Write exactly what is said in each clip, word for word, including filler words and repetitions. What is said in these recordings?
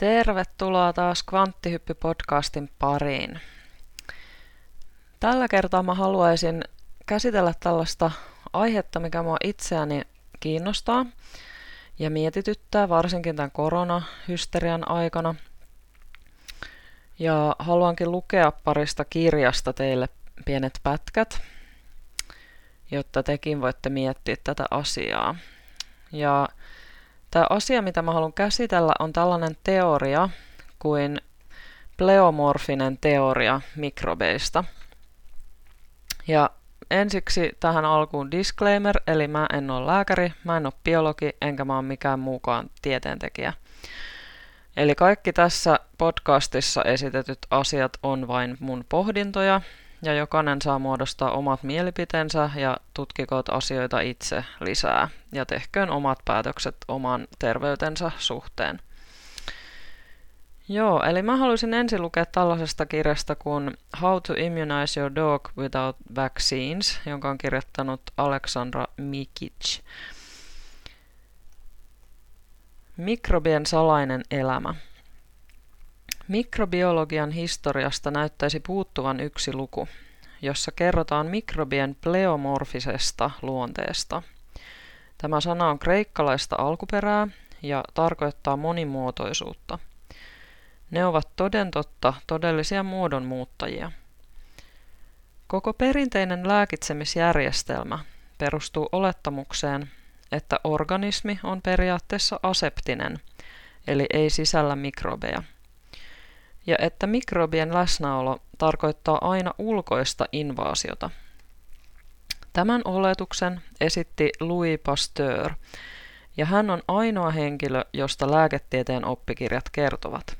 Tervetuloa taas Kvanttihyppy-podcastin pariin. Tällä kertaa mä haluaisin käsitellä tällaista aihetta, mikä mua itseäni kiinnostaa ja mietityttää varsinkin tämän koronahysterian aikana. Ja haluankin lukea parista kirjasta teille pienet pätkät, jotta tekin voitte miettiä tätä asiaa. Ja tämä asia, mitä mä haluan käsitellä, on tällainen teoria kuin pleomorfinen teoria mikrobeista. Ja ensiksi tähän alkuun disclaimer, eli mä en ole lääkäri, mä en ole biologi, enkä mä ole mikään muukaan tieteentekijä. Eli kaikki tässä podcastissa esitetyt asiat on vain mun pohdintoja, ja jokainen saa muodostaa omat mielipiteensä ja tutkikoot asioita itse lisää ja tehköön omat päätökset oman terveytensä suhteen. Joo, eli mä haluaisin ensin lukea tällaisesta kirjasta kuin How to Immunize Your Dog Without Vaccines, jonka on kirjoittanut Aleksandra Mikic. Mikrobien salainen elämä. Mikrobiologian historiasta näyttäisi puuttuvan yksi luku, jossa kerrotaan mikrobien pleomorfisesta luonteesta. Tämä sana on kreikkalaista alkuperää ja tarkoittaa monimuotoisuutta. Ne ovat toden totta todellisia muodonmuuttajia. Koko perinteinen lääkitsemisjärjestelmä perustuu olettamukseen, että organismi on periaatteessa aseptinen, eli ei sisällä mikrobeja. Ja että mikrobien läsnäolo tarkoittaa aina ulkoista invaasiota. Tämän oletuksen esitti Louis Pasteur, ja hän on ainoa henkilö, josta lääketieteen oppikirjat kertovat.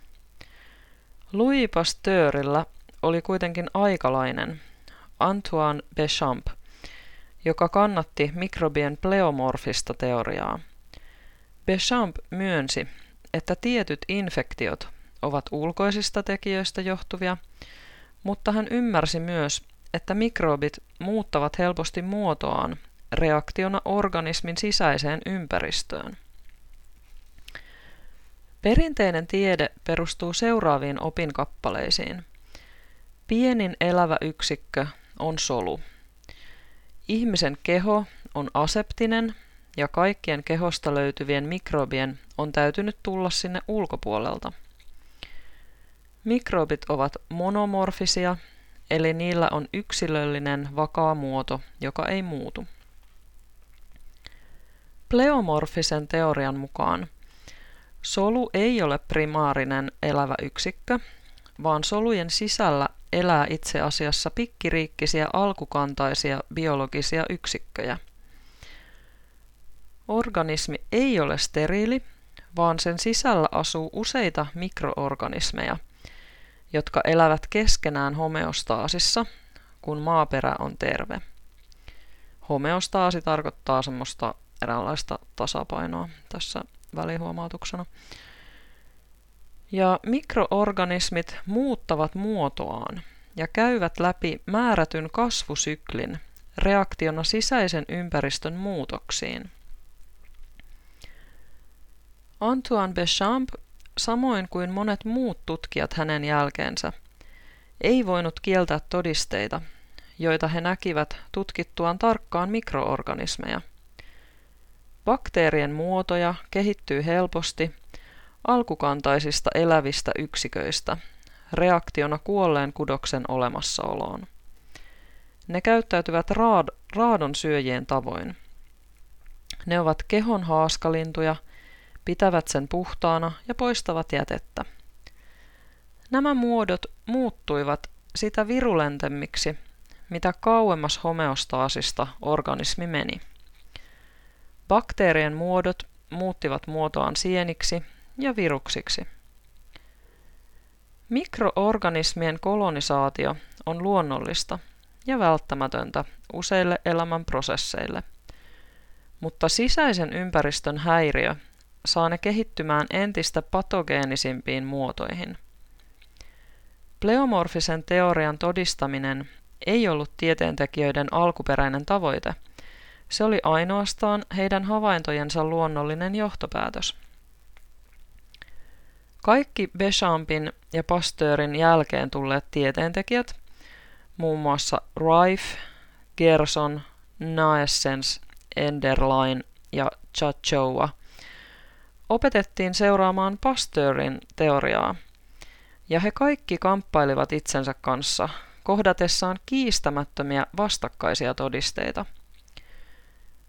Louis Pasteurilla oli kuitenkin aikalainen, Antoine Béchamp, joka kannatti mikrobien pleomorfista teoriaa. Béchamp myönsi, että tietyt infektiot ovat ulkoisista tekijöistä johtuvia, mutta hän ymmärsi myös, että mikrobit muuttavat helposti muotoaan reaktiona organismin sisäiseen ympäristöön. Perinteinen tiede perustuu seuraaviin opinkappaleisiin. Pienin elävä yksikkö on solu. Ihmisen keho on aseptinen ja kaikkien kehosta löytyvien mikrobien on täytynyt tulla sinne ulkopuolelta. Mikrobit ovat monomorfisia, eli niillä on yksilöllinen vakaa muoto, joka ei muutu. Pleomorfisen teorian mukaan solu ei ole primaarinen elävä yksikkö, vaan solujen sisällä elää itse asiassa pikkiriikkisiä alkukantaisia biologisia yksikköjä. Organismi ei ole steriili, vaan sen sisällä asuu useita mikroorganismeja, jotka elävät keskenään homeostaasissa, kun maaperä on terve. Homeostaasi tarkoittaa semmoista eräänlaista tasapainoa tässä välihuomautuksena. Ja mikroorganismit muuttavat muotoaan ja käyvät läpi määrätyn kasvusyklin reaktiona sisäisen ympäristön muutoksiin. Antoine Béchamp, samoin kuin monet muut tutkijat hänen jälkeensä, ei voinut kieltää todisteita, joita he näkivät tutkittuaan tarkkaan mikroorganismeja. Bakteerien muotoja kehittyy helposti alkukantaisista elävistä yksiköistä reaktiona kuolleen kudoksen olemassaoloon. Ne käyttäytyvät raad- raadon syöjien tavoin. Ne ovat kehon haaskalintuja, pitävät sen puhtaana ja poistavat jätettä. Nämä muodot muuttuivat sitä virulentemmiksi, mitä kauemmas homeostaasista organismi meni. Bakteerien muodot muuttivat muotoaan sieniksi ja viruksiksi. Mikroorganismien kolonisaatio on luonnollista ja välttämätöntä useille elämänprosesseille, mutta sisäisen ympäristön häiriö saa ne kehittymään entistä patogeenisimpiin muotoihin. Pleomorfisen teorian todistaminen ei ollut tieteentekijöiden alkuperäinen tavoite. Se oli ainoastaan heidän havaintojensa luonnollinen johtopäätös. Kaikki Béchampin ja Pasteurin jälkeen tulleet tieteentekijät, muun muassa Rife, Gerson, Naessens, Enderlein ja Chachoa, opetettiin seuraamaan Pasteurin teoriaa, ja he kaikki kamppailivat itsensä kanssa kohdatessaan kiistämättömiä vastakkaisia todisteita.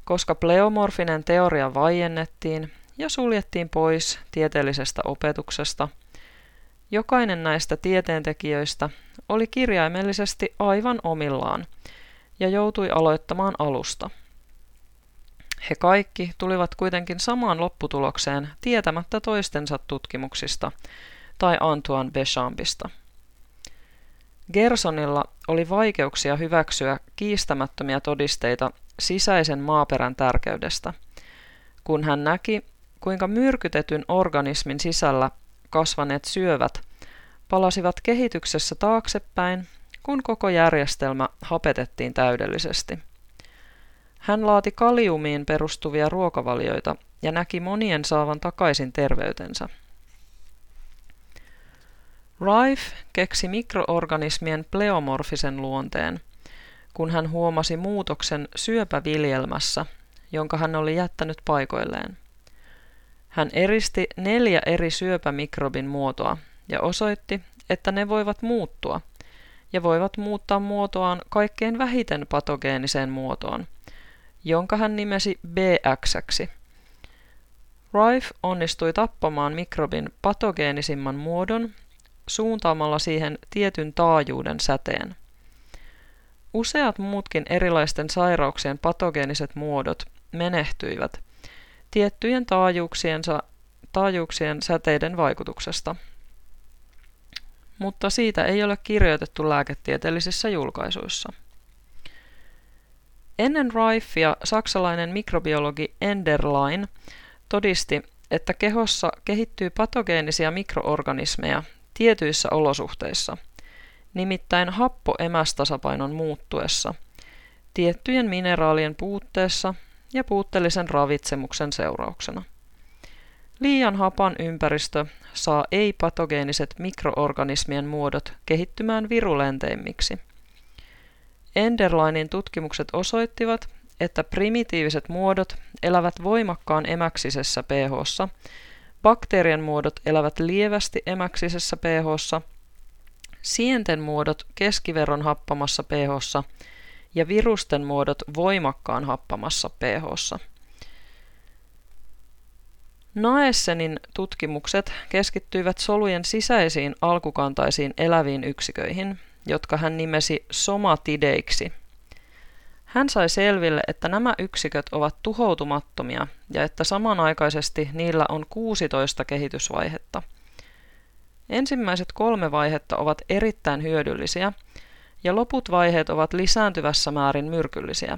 Koska pleomorfinen teoria vaiennettiin ja suljettiin pois tieteellisestä opetuksesta, jokainen näistä tieteentekijöistä oli kirjaimellisesti aivan omillaan ja joutui aloittamaan alusta. He kaikki tulivat kuitenkin samaan lopputulokseen tietämättä toistensa tutkimuksista tai Antoine Béchampista. Gersonilla oli vaikeuksia hyväksyä kiistämättömiä todisteita sisäisen maaperän tärkeydestä, kun hän näki, kuinka myrkytetyn organismin sisällä kasvaneet syövät palasivat kehityksessä taaksepäin, kun koko järjestelmä hapetettiin täydellisesti. Hän laati kaliumiin perustuvia ruokavalioita ja näki monien saavan takaisin terveytensä. Rife keksi mikroorganismien pleomorfisen luonteen, kun hän huomasi muutoksen syöpäviljelmässä, jonka hän oli jättänyt paikoilleen. Hän eristi neljä eri syöpämikrobin muotoa ja osoitti, että ne voivat muuttua ja voivat muuttaa muotoaan kaikkein vähiten patogeeniseen muotoon, jonka hän nimesi B X:ksi. Rife onnistui tappamaan mikrobin patogeenisimman muodon suuntaamalla siihen tietyn taajuuden säteen. Useat muutkin erilaisten sairauksien patogeeniset muodot menehtyivät tiettyjen taajuuksien säteiden vaikutuksesta, mutta siitä ei ole kirjoitettu lääketieteellisissä julkaisuissa. Ennen Rifea saksalainen mikrobiologi Enderlein todisti, että kehossa kehittyy patogeenisia mikroorganismeja tietyissä olosuhteissa, nimittäin happoemästasapainon muuttuessa, tiettyjen mineraalien puutteessa ja puutteellisen ravitsemuksen seurauksena. Liian hapan ympäristö saa ei-patogeeniset mikroorganismien muodot kehittymään virulenteimmiksi. Enderleinin tutkimukset osoittivat, että primitiiviset muodot elävät voimakkaan emäksisessä pH:ssa, bakteerien muodot elävät lievästi emäksisessä pH:ssa, sienten muodot keskiverron happamassa pH:ssa ja virusten muodot voimakkaan happamassa pH:ssa. Naessenin tutkimukset keskittyivät solujen sisäisiin alkukantaisiin eläviin yksiköihin, jotka hän nimesi somatideiksi. Hän sai selville, että nämä yksiköt ovat tuhoutumattomia ja että samanaikaisesti niillä on kuusitoista kehitysvaihetta. Ensimmäiset kolme vaihetta ovat erittäin hyödyllisiä ja loput vaiheet ovat lisääntyvässä määrin myrkyllisiä.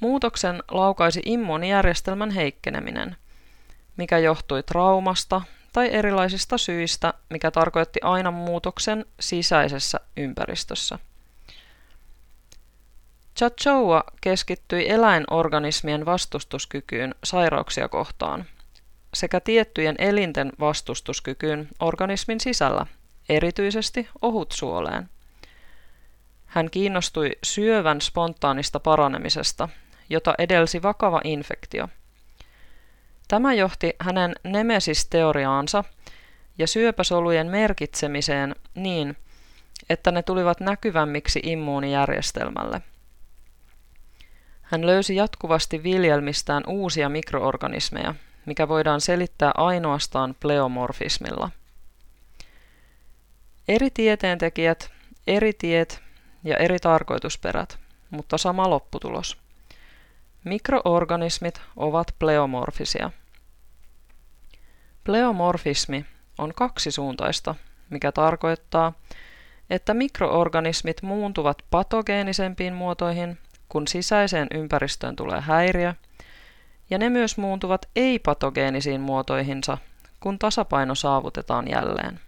Muutoksen laukaisi immuunijärjestelmän heikkeneminen, mikä johtui traumasta tai erilaisista syistä, mikä tarkoitti aina muutoksen sisäisessä ympäristössä. Chachoa keskittyi eläinorganismien vastustuskykyyn sairauksia kohtaan sekä tiettyjen elinten vastustuskykyyn organismin sisällä, erityisesti ohutsuoleen. Hän kiinnostui syövän spontaanista paranemisesta, jota edelsi vakava infektio. Tämä johti hänen nemesisteoriaansa ja syöpäsolujen merkitsemiseen niin, että ne tulivat näkyvämmiksi immuunijärjestelmälle. Hän löysi jatkuvasti viljelmistään uusia mikroorganismeja, mikä voidaan selittää ainoastaan pleomorfismilla. Eri tieteentekijät, eri tiet ja eri tarkoitusperät, mutta sama lopputulos. Mikroorganismit ovat pleomorfisia. Pleomorfismi on kaksisuuntaista, mikä tarkoittaa, että mikroorganismit muuntuvat patogeenisempiin muotoihin, kun sisäiseen ympäristöön tulee häiriö, ja ne myös muuntuvat ei-patogeenisiin muotoihinsa, kun tasapaino saavutetaan jälleen.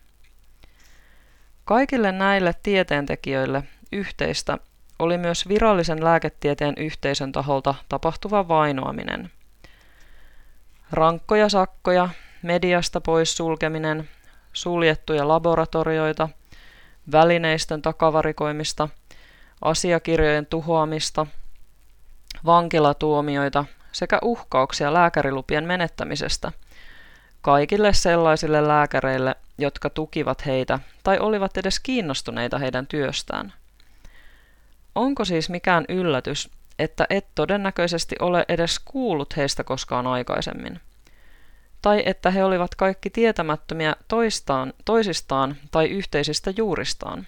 Kaikille näille tieteentekijöille yhteistä oli myös virallisen lääketieteen yhteisön taholta tapahtuva vainoaminen. Rankkoja sakkoja mediasta poissulkeminen, suljettuja laboratorioita, välineistön takavarikoimista, asiakirjojen tuhoamista, vankilatuomioita sekä uhkauksia lääkärilupien menettämisestä kaikille sellaisille lääkäreille, jotka tukivat heitä tai olivat edes kiinnostuneita heidän työstään. Onko siis mikään yllätys, että et todennäköisesti ole edes kuullut heistä koskaan aikaisemmin? Tai että he olivat kaikki tietämättömiä toistaan, toisistaan tai yhteisistä juuristaan?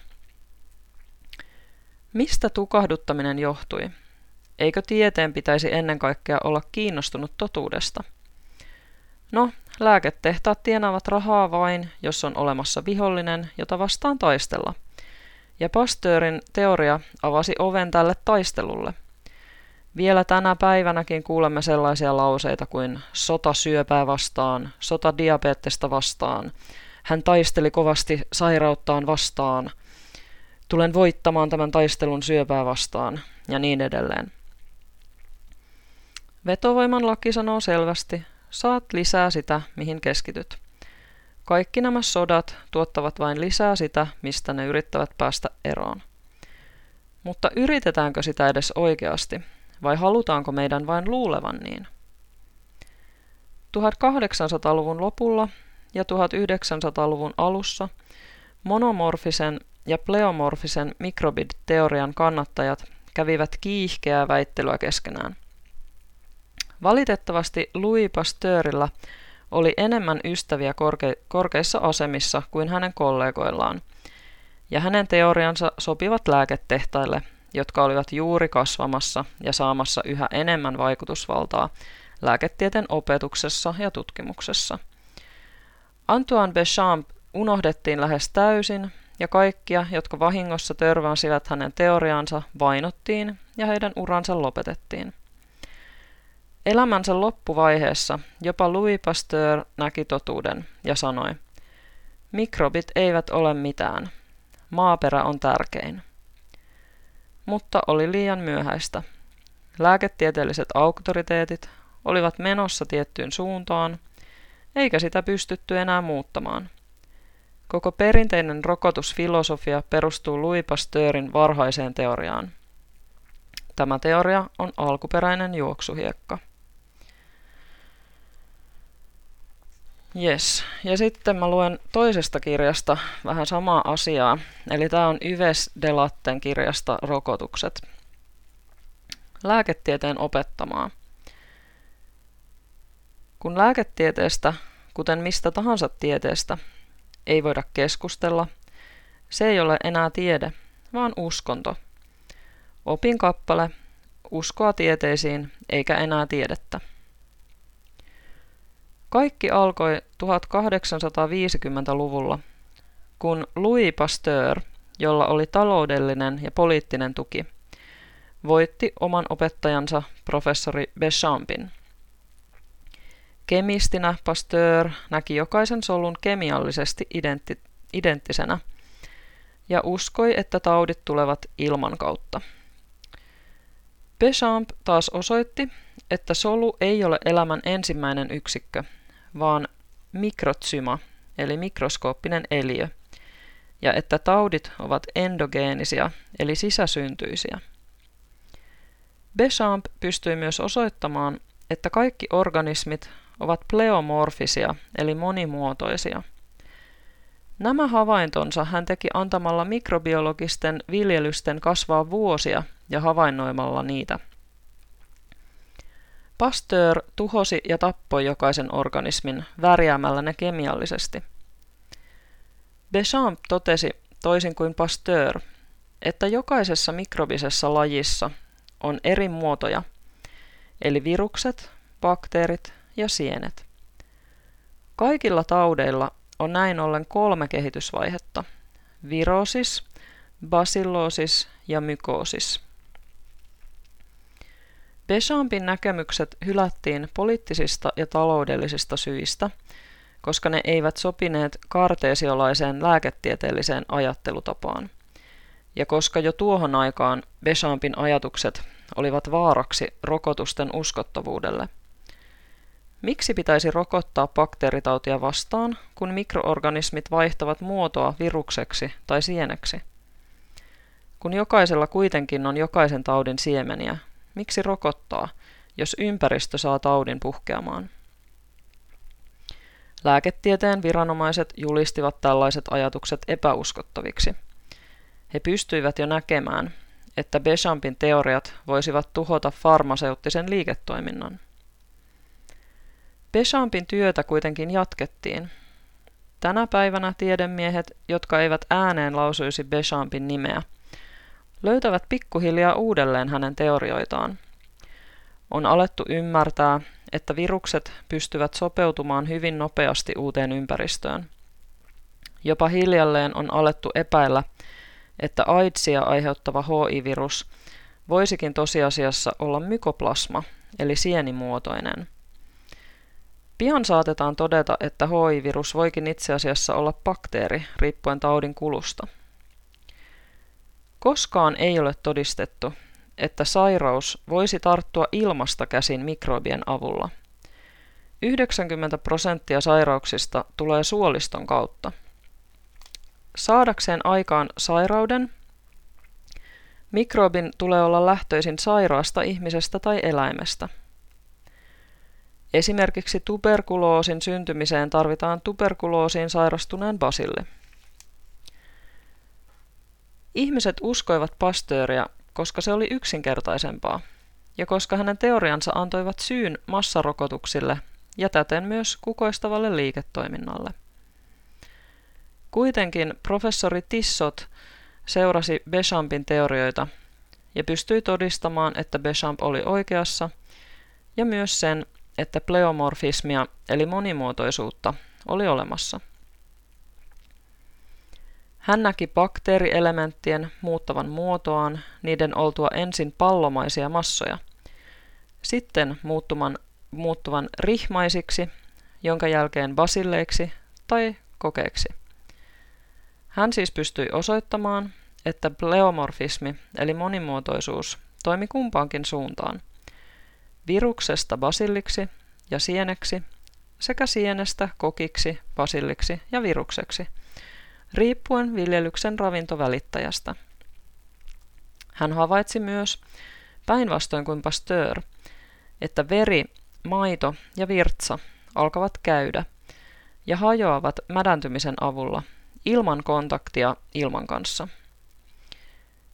Mistä tukahduttaminen johtui? Eikö tieteen pitäisi ennen kaikkea olla kiinnostunut totuudesta? No, lääketehtaat tienaavat rahaa vain, jos on olemassa vihollinen, jota vastaan taistella. Ja Pasteurin teoria avasi oven tälle taistelulle. Vielä tänä päivänäkin kuulemme sellaisia lauseita kuin sota syöpää vastaan, sota diabetesta vastaan, hän taisteli kovasti sairauttaan vastaan, tulen voittamaan tämän taistelun syöpää vastaan ja niin edelleen. Vetovoiman laki sanoo selvästi, saat lisää sitä, mihin keskityt. Kaikki nämä sodat tuottavat vain lisää sitä, mistä ne yrittävät päästä eroon. Mutta yritetäänkö sitä edes oikeasti? Vai halutaanko meidän vain luulevan niin? tuhatkahdeksansataaluvun lopulla ja tuhatyhdeksänsataaluvun alussa monomorfisen ja pleomorfisen mikrobiteorian kannattajat kävivät kiihkeää väittelyä keskenään. Valitettavasti Louis Pasteurilla oli enemmän ystäviä korke- korkeissa asemissa kuin hänen kollegoillaan, ja hänen teoriansa sopivat lääketehtaille, jotka olivat juuri kasvamassa ja saamassa yhä enemmän vaikutusvaltaa lääketieteen opetuksessa ja tutkimuksessa. Antoine Béchamp unohdettiin lähes täysin, ja kaikkia, jotka vahingossa törvänsivät hänen teoriaansa, vainottiin ja heidän uransa lopetettiin. Elämänsä loppuvaiheessa jopa Louis Pasteur näki totuuden ja sanoi, mikrobit eivät ole mitään, maaperä on tärkein. Mutta oli liian myöhäistä. Lääketieteelliset auktoriteetit olivat menossa tiettyyn suuntaan, eikä sitä pystytty enää muuttamaan. Koko perinteinen rokotusfilosofia perustuu Louis Pasteurin varhaiseen teoriaan. Tämä teoria on alkuperäinen juoksuhiekka. Jes, ja sitten mä luen toisesta kirjasta vähän samaa asiaa, eli tämä on Yves Delatten kirjasta Rokotukset. Lääketieteen opettamaa. Kun lääketieteestä, kuten mistä tahansa tieteestä, ei voida keskustella, se ei ole enää tiede, vaan uskonto. Opin kappale, uskoa tieteisiin eikä enää tiedettä. Kaikki alkoi tuhatkahdeksansataaviisikymmentäluvulla, kun Louis Pasteur, jolla oli taloudellinen ja poliittinen tuki, voitti oman opettajansa professori Béchampin. Kemistinä Pasteur näki jokaisen solun kemiallisesti identti- identtisenä ja uskoi, että taudit tulevat ilman kautta. Béchamp taas osoitti, että solu ei ole elämän ensimmäinen yksikkö, vaan mikrotsyma, eli mikroskooppinen eliö, ja että taudit ovat endogeenisia, eli sisäsyntyisiä. Béchamp pystyi myös osoittamaan, että kaikki organismit ovat pleomorfisia, eli monimuotoisia. Nämä havaintonsa hän teki antamalla mikrobiologisten viljelysten kasvaa vuosia ja havainnoimalla niitä. Pasteur tuhosi ja tappoi jokaisen organismin värjäämällä ne kemiallisesti. Béchamp totesi, toisin kuin Pasteur, että jokaisessa mikrobisessa lajissa on eri muotoja, eli virukset, bakteerit ja sienet. Kaikilla taudeilla on näin ollen kolme kehitysvaihetta, viroosis, basilloosis ja mykoosis. Béchampin näkemykset hylättiin poliittisista ja taloudellisista syistä, koska ne eivät sopineet kartesiolaiseen lääketieteelliseen ajattelutapaan, ja koska jo tuohon aikaan Béchampin ajatukset olivat vaaraksi rokotusten uskottavuudelle. Miksi pitäisi rokottaa bakteeritautia vastaan, kun mikroorganismit vaihtavat muotoa virukseksi tai sieneksi? Kun jokaisella kuitenkin on jokaisen taudin siemeniä, miksi rokottaa, jos ympäristö saa taudin puhkeamaan? Lääketieteen viranomaiset julistivat tällaiset ajatukset epäuskottaviksi. He pystyivät jo näkemään, että Béchampin teoriat voisivat tuhota farmaseuttisen liiketoiminnan. Béchampin työtä kuitenkin jatkettiin. Tänä päivänä tiedemiehet, jotka eivät ääneen lausuisi Béchampin nimeä, löytävät pikkuhiljaa uudelleen hänen teorioitaan. On alettu ymmärtää, että virukset pystyvät sopeutumaan hyvin nopeasti uuteen ympäristöön. Jopa hiljalleen on alettu epäillä, että AIDSia aiheuttava H I -virus voisikin tosiasiassa olla mykoplasma, eli sienimuotoinen. Pian saatetaan todeta, että H I -virus voikin itse asiassa olla bakteeri, riippuen taudin kulusta. Koskaan ei ole todistettu, että sairaus voisi tarttua ilmasta käsin mikrobien avulla. yhdeksänkymmentä prosenttia sairauksista tulee suoliston kautta. Saadakseen aikaan sairauden, mikrobin tulee olla lähtöisin sairaasta ihmisestä tai eläimestä. Esimerkiksi tuberkuloosin syntymiseen tarvitaan tuberkuloosiin sairastuneen basilli. Ihmiset uskoivat Pasteuria, koska se oli yksinkertaisempaa, ja koska hänen teoriansa antoivat syyn massarokotuksille ja täten myös kukoistavalle liiketoiminnalle. Kuitenkin professori Tissot seurasi Béchampin teorioita ja pystyi todistamaan, että Béchamp oli oikeassa, ja myös sen, että pleomorfismia eli monimuotoisuutta oli olemassa. Hän näki bakteerielementtien muuttavan muotoaan niiden oltua ensin pallomaisia massoja, sitten muuttuman, muuttuvan rihmaisiksi, jonka jälkeen basilleiksi tai kokeiksi. Hän siis pystyi osoittamaan, että pleomorfismi eli monimuotoisuus toimi kumpaankin suuntaan, viruksesta basilliksi ja sieneksi sekä sienestä kokiksi, basilliksi ja virukseksi, riippuen viljelyksen ravintovälittäjästä. Hän havaitsi myös, päinvastoin kuin Pasteur, että veri, maito ja virtsa alkavat käydä ja hajoavat mädäntymisen avulla ilman kontaktia ilman kanssa.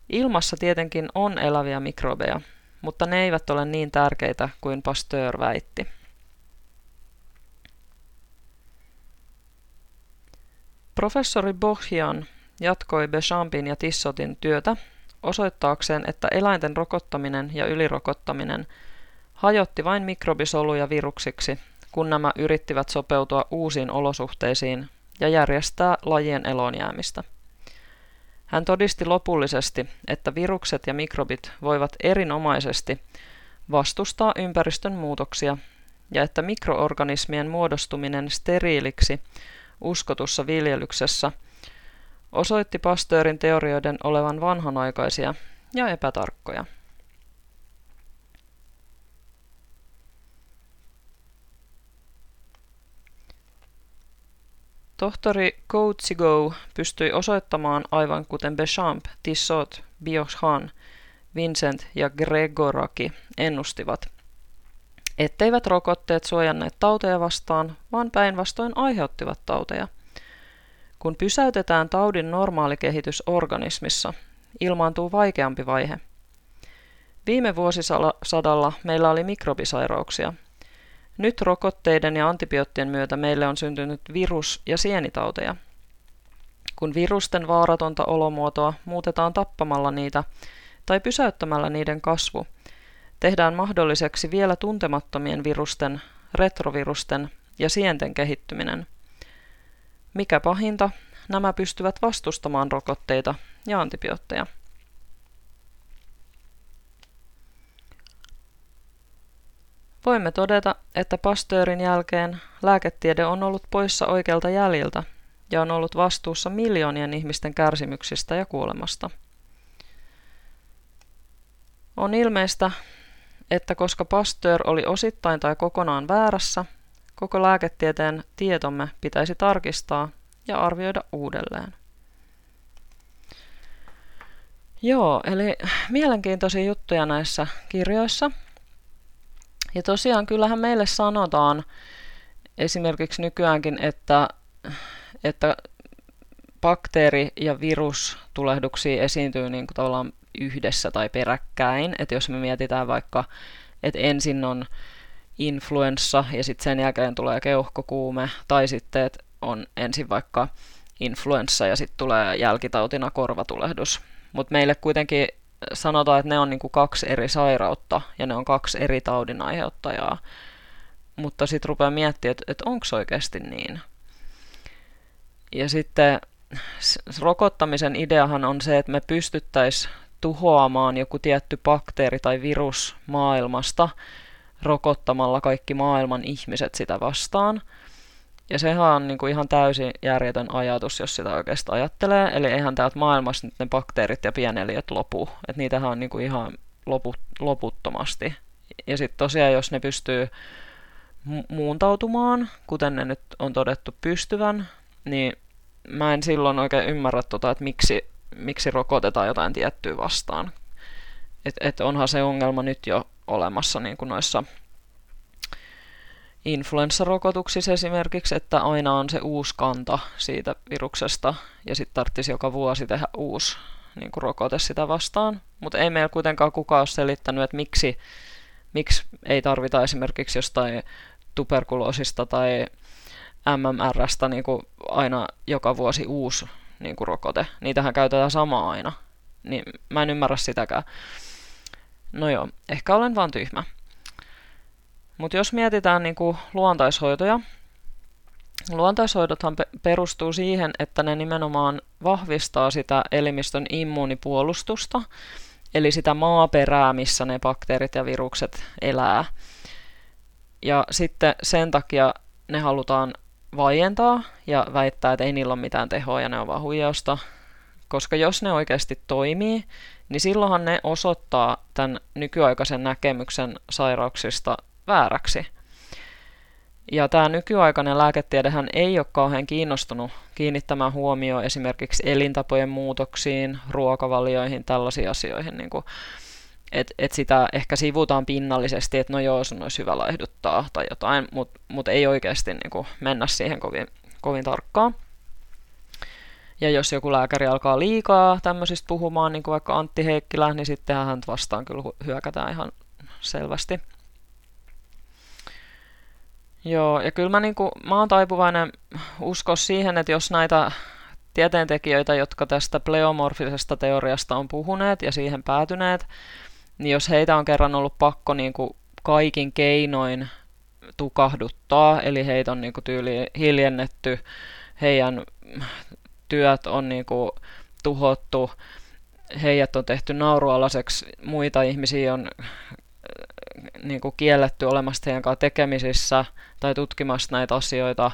Ilmassa tietenkin on eläviä mikrobeja, mutta ne eivät ole niin tärkeitä kuin Pasteur väitti. Professori Boujan jatkoi Béchampin ja Tissotin työtä osoittaakseen, että eläinten rokottaminen ja ylirokottaminen hajotti vain mikrobisoluja viruksiksi, kun nämä yrittivät sopeutua uusiin olosuhteisiin ja järjestää lajien eloonjäämistä. Hän todisti lopullisesti, että virukset ja mikrobit voivat erinomaisesti vastustaa ympäristön muutoksia ja että mikroorganismien muodostuminen steriiliksi uskotussa viljelyksessä osoitti Pasteurin teorioiden olevan vanhanaikaisia ja epätarkkoja. Tohtori Koutsigou pystyi osoittamaan, aivan kuten Béchamp, Tissot, Boujan, Vincent ja Gregoraki ennustivat, etteivät rokotteet suojanneet tauteja vastaan, vaan päinvastoin aiheuttivat tauteja. Kun pysäytetään taudin normaali kehitys organismissa, ilmaantuu vaikeampi vaihe. Viime vuosisadalla meillä oli mikrobisairauksia. Nyt rokotteiden ja antibioottien myötä meille on syntynyt virus- ja sienitauteja. Kun virusten vaaratonta olomuotoa muutetaan tappamalla niitä tai pysäyttämällä niiden kasvu, tehdään mahdolliseksi vielä tuntemattomien virusten, retrovirusten ja sienten kehittyminen. Mikä pahinta, nämä pystyvät vastustamaan rokotteita ja antibiootteja. Voimme todeta, että Pasteurin jälkeen lääketiede on ollut poissa oikealta jäljiltä ja on ollut vastuussa miljoonien ihmisten kärsimyksistä ja kuolemasta. On ilmeistä, että koska Pasteur oli osittain tai kokonaan väärässä, Koko lääketieteen tietomme pitäisi tarkistaa ja arvioida uudelleen. Joo, eli mielenkiintoisia juttuja näissä kirjoissa. Ja tosiaan kyllähän meille sanotaan esimerkiksi nykyäänkin, että, että bakteeri- ja virustulehduksia esiintyy niin kuin tavallaan yhdessä tai peräkkäin. Että jos me mietitään vaikka, että ensin on influenssa ja sitten sen jälkeen tulee keuhkokuume, tai sitten että on ensin vaikka influenssa ja sitten tulee jälkitautina korvatulehdus. Mutta meille kuitenkin sanotaan, että ne on niinku kaksi eri sairautta ja ne on kaksi eri taudin aiheuttajaa. Mutta sitten rupeaa miettimään, että et onko se oikeasti niin. Ja sitten rokottamisen ideahan on se, että me pystyttäisiin tuhoamaan joku tietty bakteeri tai virus maailmasta rokottamalla kaikki maailman ihmiset sitä vastaan. Ja sehän on niin kuin ihan täysin järjetön ajatus, jos sitä oikeastaan ajattelee. Eli eihän täältä maailmasta nyt ne bakteerit ja pieneliöt lopu. Että niitähän on niin kuin ihan lopu, loputtomasti. Ja sitten tosiaan, jos ne pystyy mu- muuntautumaan, kuten ne nyt on todettu pystyvän, niin mä en silloin oikein ymmärrä, tota, että miksi, miksi rokotetaan jotain tiettyä vastaan. Että et onhan se ongelma nyt jo olemassa niin kuin noissa influenssarokotuksissa esimerkiksi, että aina on se uusi kanta siitä viruksesta ja sitten tarvitsisi joka vuosi tehdä uusi niin kuin rokote sitä vastaan. Mutta ei meillä kuitenkaan kukaan ole selittänyt, että miksi, miksi ei tarvita esimerkiksi jostain tuberkuloosista tai M M R:stä niin kuin aina joka vuosi uusi niin kuin rokote. Niitähän käytetään sama aina. Niin mä en ymmärrä sitäkään. No joo, ehkä olen vaan tyhmä. Mutta jos mietitään niinku luontaishoitoja, luontaishoidothan pe- perustuu siihen, että ne nimenomaan vahvistaa sitä elimistön immuunipuolustusta, eli sitä maaperää, missä ne bakteerit ja virukset elää. Ja sitten sen takia ne halutaan vaientaa ja väittää, että ei niillä ole mitään tehoa ja ne on vaan huijausta, koska jos ne oikeasti toimii, niin silloinhan ne osoittaa tämän nykyaikaisen näkemyksen sairauksista vääräksi. Ja tämä nykyaikainen lääketiedehän ei ole kauhean kiinnostunut kiinnittämään huomioon esimerkiksi elintapojen muutoksiin, ruokavalioihin, tällaisiin asioihin. Niin että et sitä ehkä sivutaan pinnallisesti, että no joo, sun olisi hyvä laihduttaa tai jotain, mutta mut ei oikeasti niin kuin mennä siihen kovin, kovin tarkkaan. Ja jos joku lääkäri alkaa liikaa tämmöisistä puhumaan, niin kuin vaikka Antti Heikkilä, niin sittenhän hän vastaan kyllä hyökätään ihan selvästi. Joo, ja kyllä mä, niin kuin, mä oon taipuvainen uskoa siihen, että jos näitä tieteentekijöitä, jotka tästä pleomorfisesta teoriasta on puhuneet ja siihen päätyneet, niin jos heitä on kerran ollut pakko niin kuin kaikin keinoin tukahduttaa, eli heitä on niin kuin tyyli hiljennetty, heidän työt on niin kuin tuhottu, heidät on tehty naurualaiseksi, muita ihmisiä on niin kuin kielletty olemasta heidän kanssa tekemisissä tai tutkimassa näitä asioita,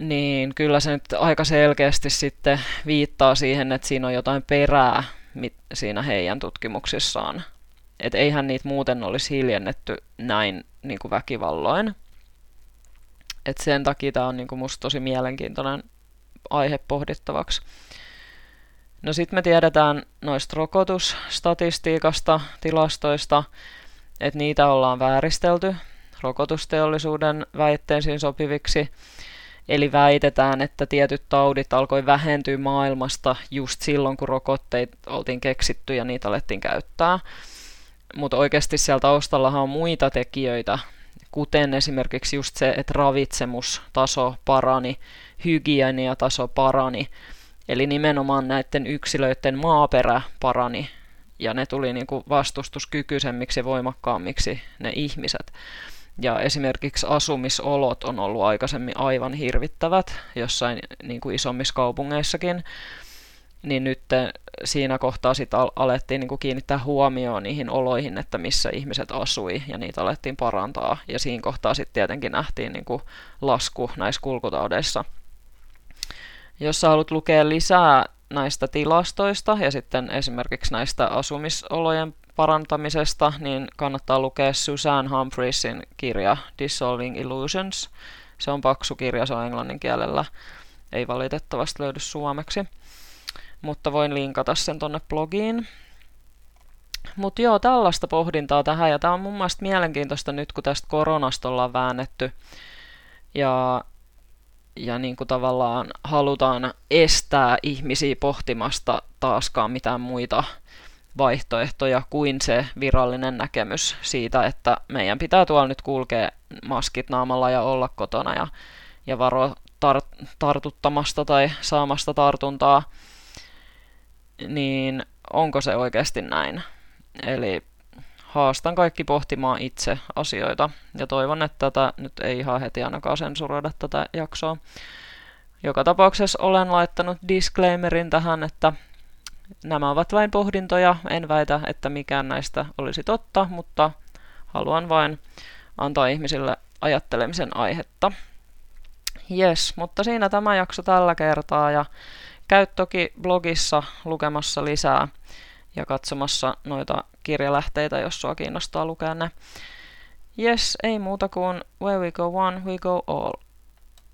niin kyllä se nyt aika selkeästi sitten viittaa siihen, että siinä on jotain perää siinä heidän tutkimuksissaan. Että eihän niitä muuten olisi hiljennetty näin niin kuin väkivalloin. Et sen takia tämä on niin kuin musta tosi mielenkiintoinen aihe pohdittavaksi. No sitten me tiedetään noista rokotusstatistiikasta, tilastoista, että niitä ollaan vääristelty rokotusteollisuuden väitteisiin sopiviksi. Eli väitetään, että tietyt taudit alkoi vähentyä maailmasta just silloin, kun rokotteet oltiin keksitty ja niitä alettiin käyttää. Mutta oikeasti siellä taustallahan on muita tekijöitä, kuten esimerkiksi just se, että ravitsemustaso parani, hygieniataso parani. Eli nimenomaan näiden yksilöiden maaperä parani, ja ne tuli niin kuin vastustuskykyisemmiksi ja voimakkaammiksi ne ihmiset. Ja esimerkiksi asumisolot on ollut aikaisemmin aivan hirvittävät, jossain niin kuin isommissa kaupungeissakin. Niin nyt siinä kohtaa sitten alettiin niin kuin kiinnittää huomioon niihin oloihin, että missä ihmiset asui, ja niitä alettiin parantaa. Ja siinä kohtaa sitten tietenkin nähtiin niin kuin lasku näissä kulkutaudeissa. Jos sä haluat lukea lisää näistä tilastoista ja sitten esimerkiksi näistä asumisolojen parantamisesta, niin kannattaa lukea Susan Humphreys'in kirja Dissolving Illusions. Se on paksu kirja, se on englannin kielellä. Ei valitettavasti löydy suomeksi, mutta voin linkata sen tonne blogiin. Mutta joo, tällaista pohdintaa tähän, ja tämä on mun mielestä mielenkiintoista nyt, kun tästä koronasta ollaan väännetty, ja, ja niin kuin tavallaan halutaan estää ihmisiä pohtimasta taaskaan mitään muita vaihtoehtoja kuin se virallinen näkemys siitä, että meidän pitää tuolla nyt kulkea maskit naamalla ja olla kotona ja, ja varoa tar- tartuttamasta tai saamasta tartuntaa, niin onko se oikeasti näin? Eli haastan kaikki pohtimaan itse asioita, ja toivon, että tätä nyt ei ihan heti ainakaan sensuroida tätä jaksoa. Joka tapauksessa olen laittanut disclaimerin tähän, että nämä ovat vain pohdintoja, en väitä, että mikään näistä olisi totta, mutta haluan vain antaa ihmisille ajattelemisen aihetta. Jes, mutta siinä tämä jakso tällä kertaa, ja käy toki blogissa lukemassa lisää ja katsomassa noita kirjalähteitä, jos sua kiinnostaa lukea ne. Yes, ei muuta kuin where we go one, we go all.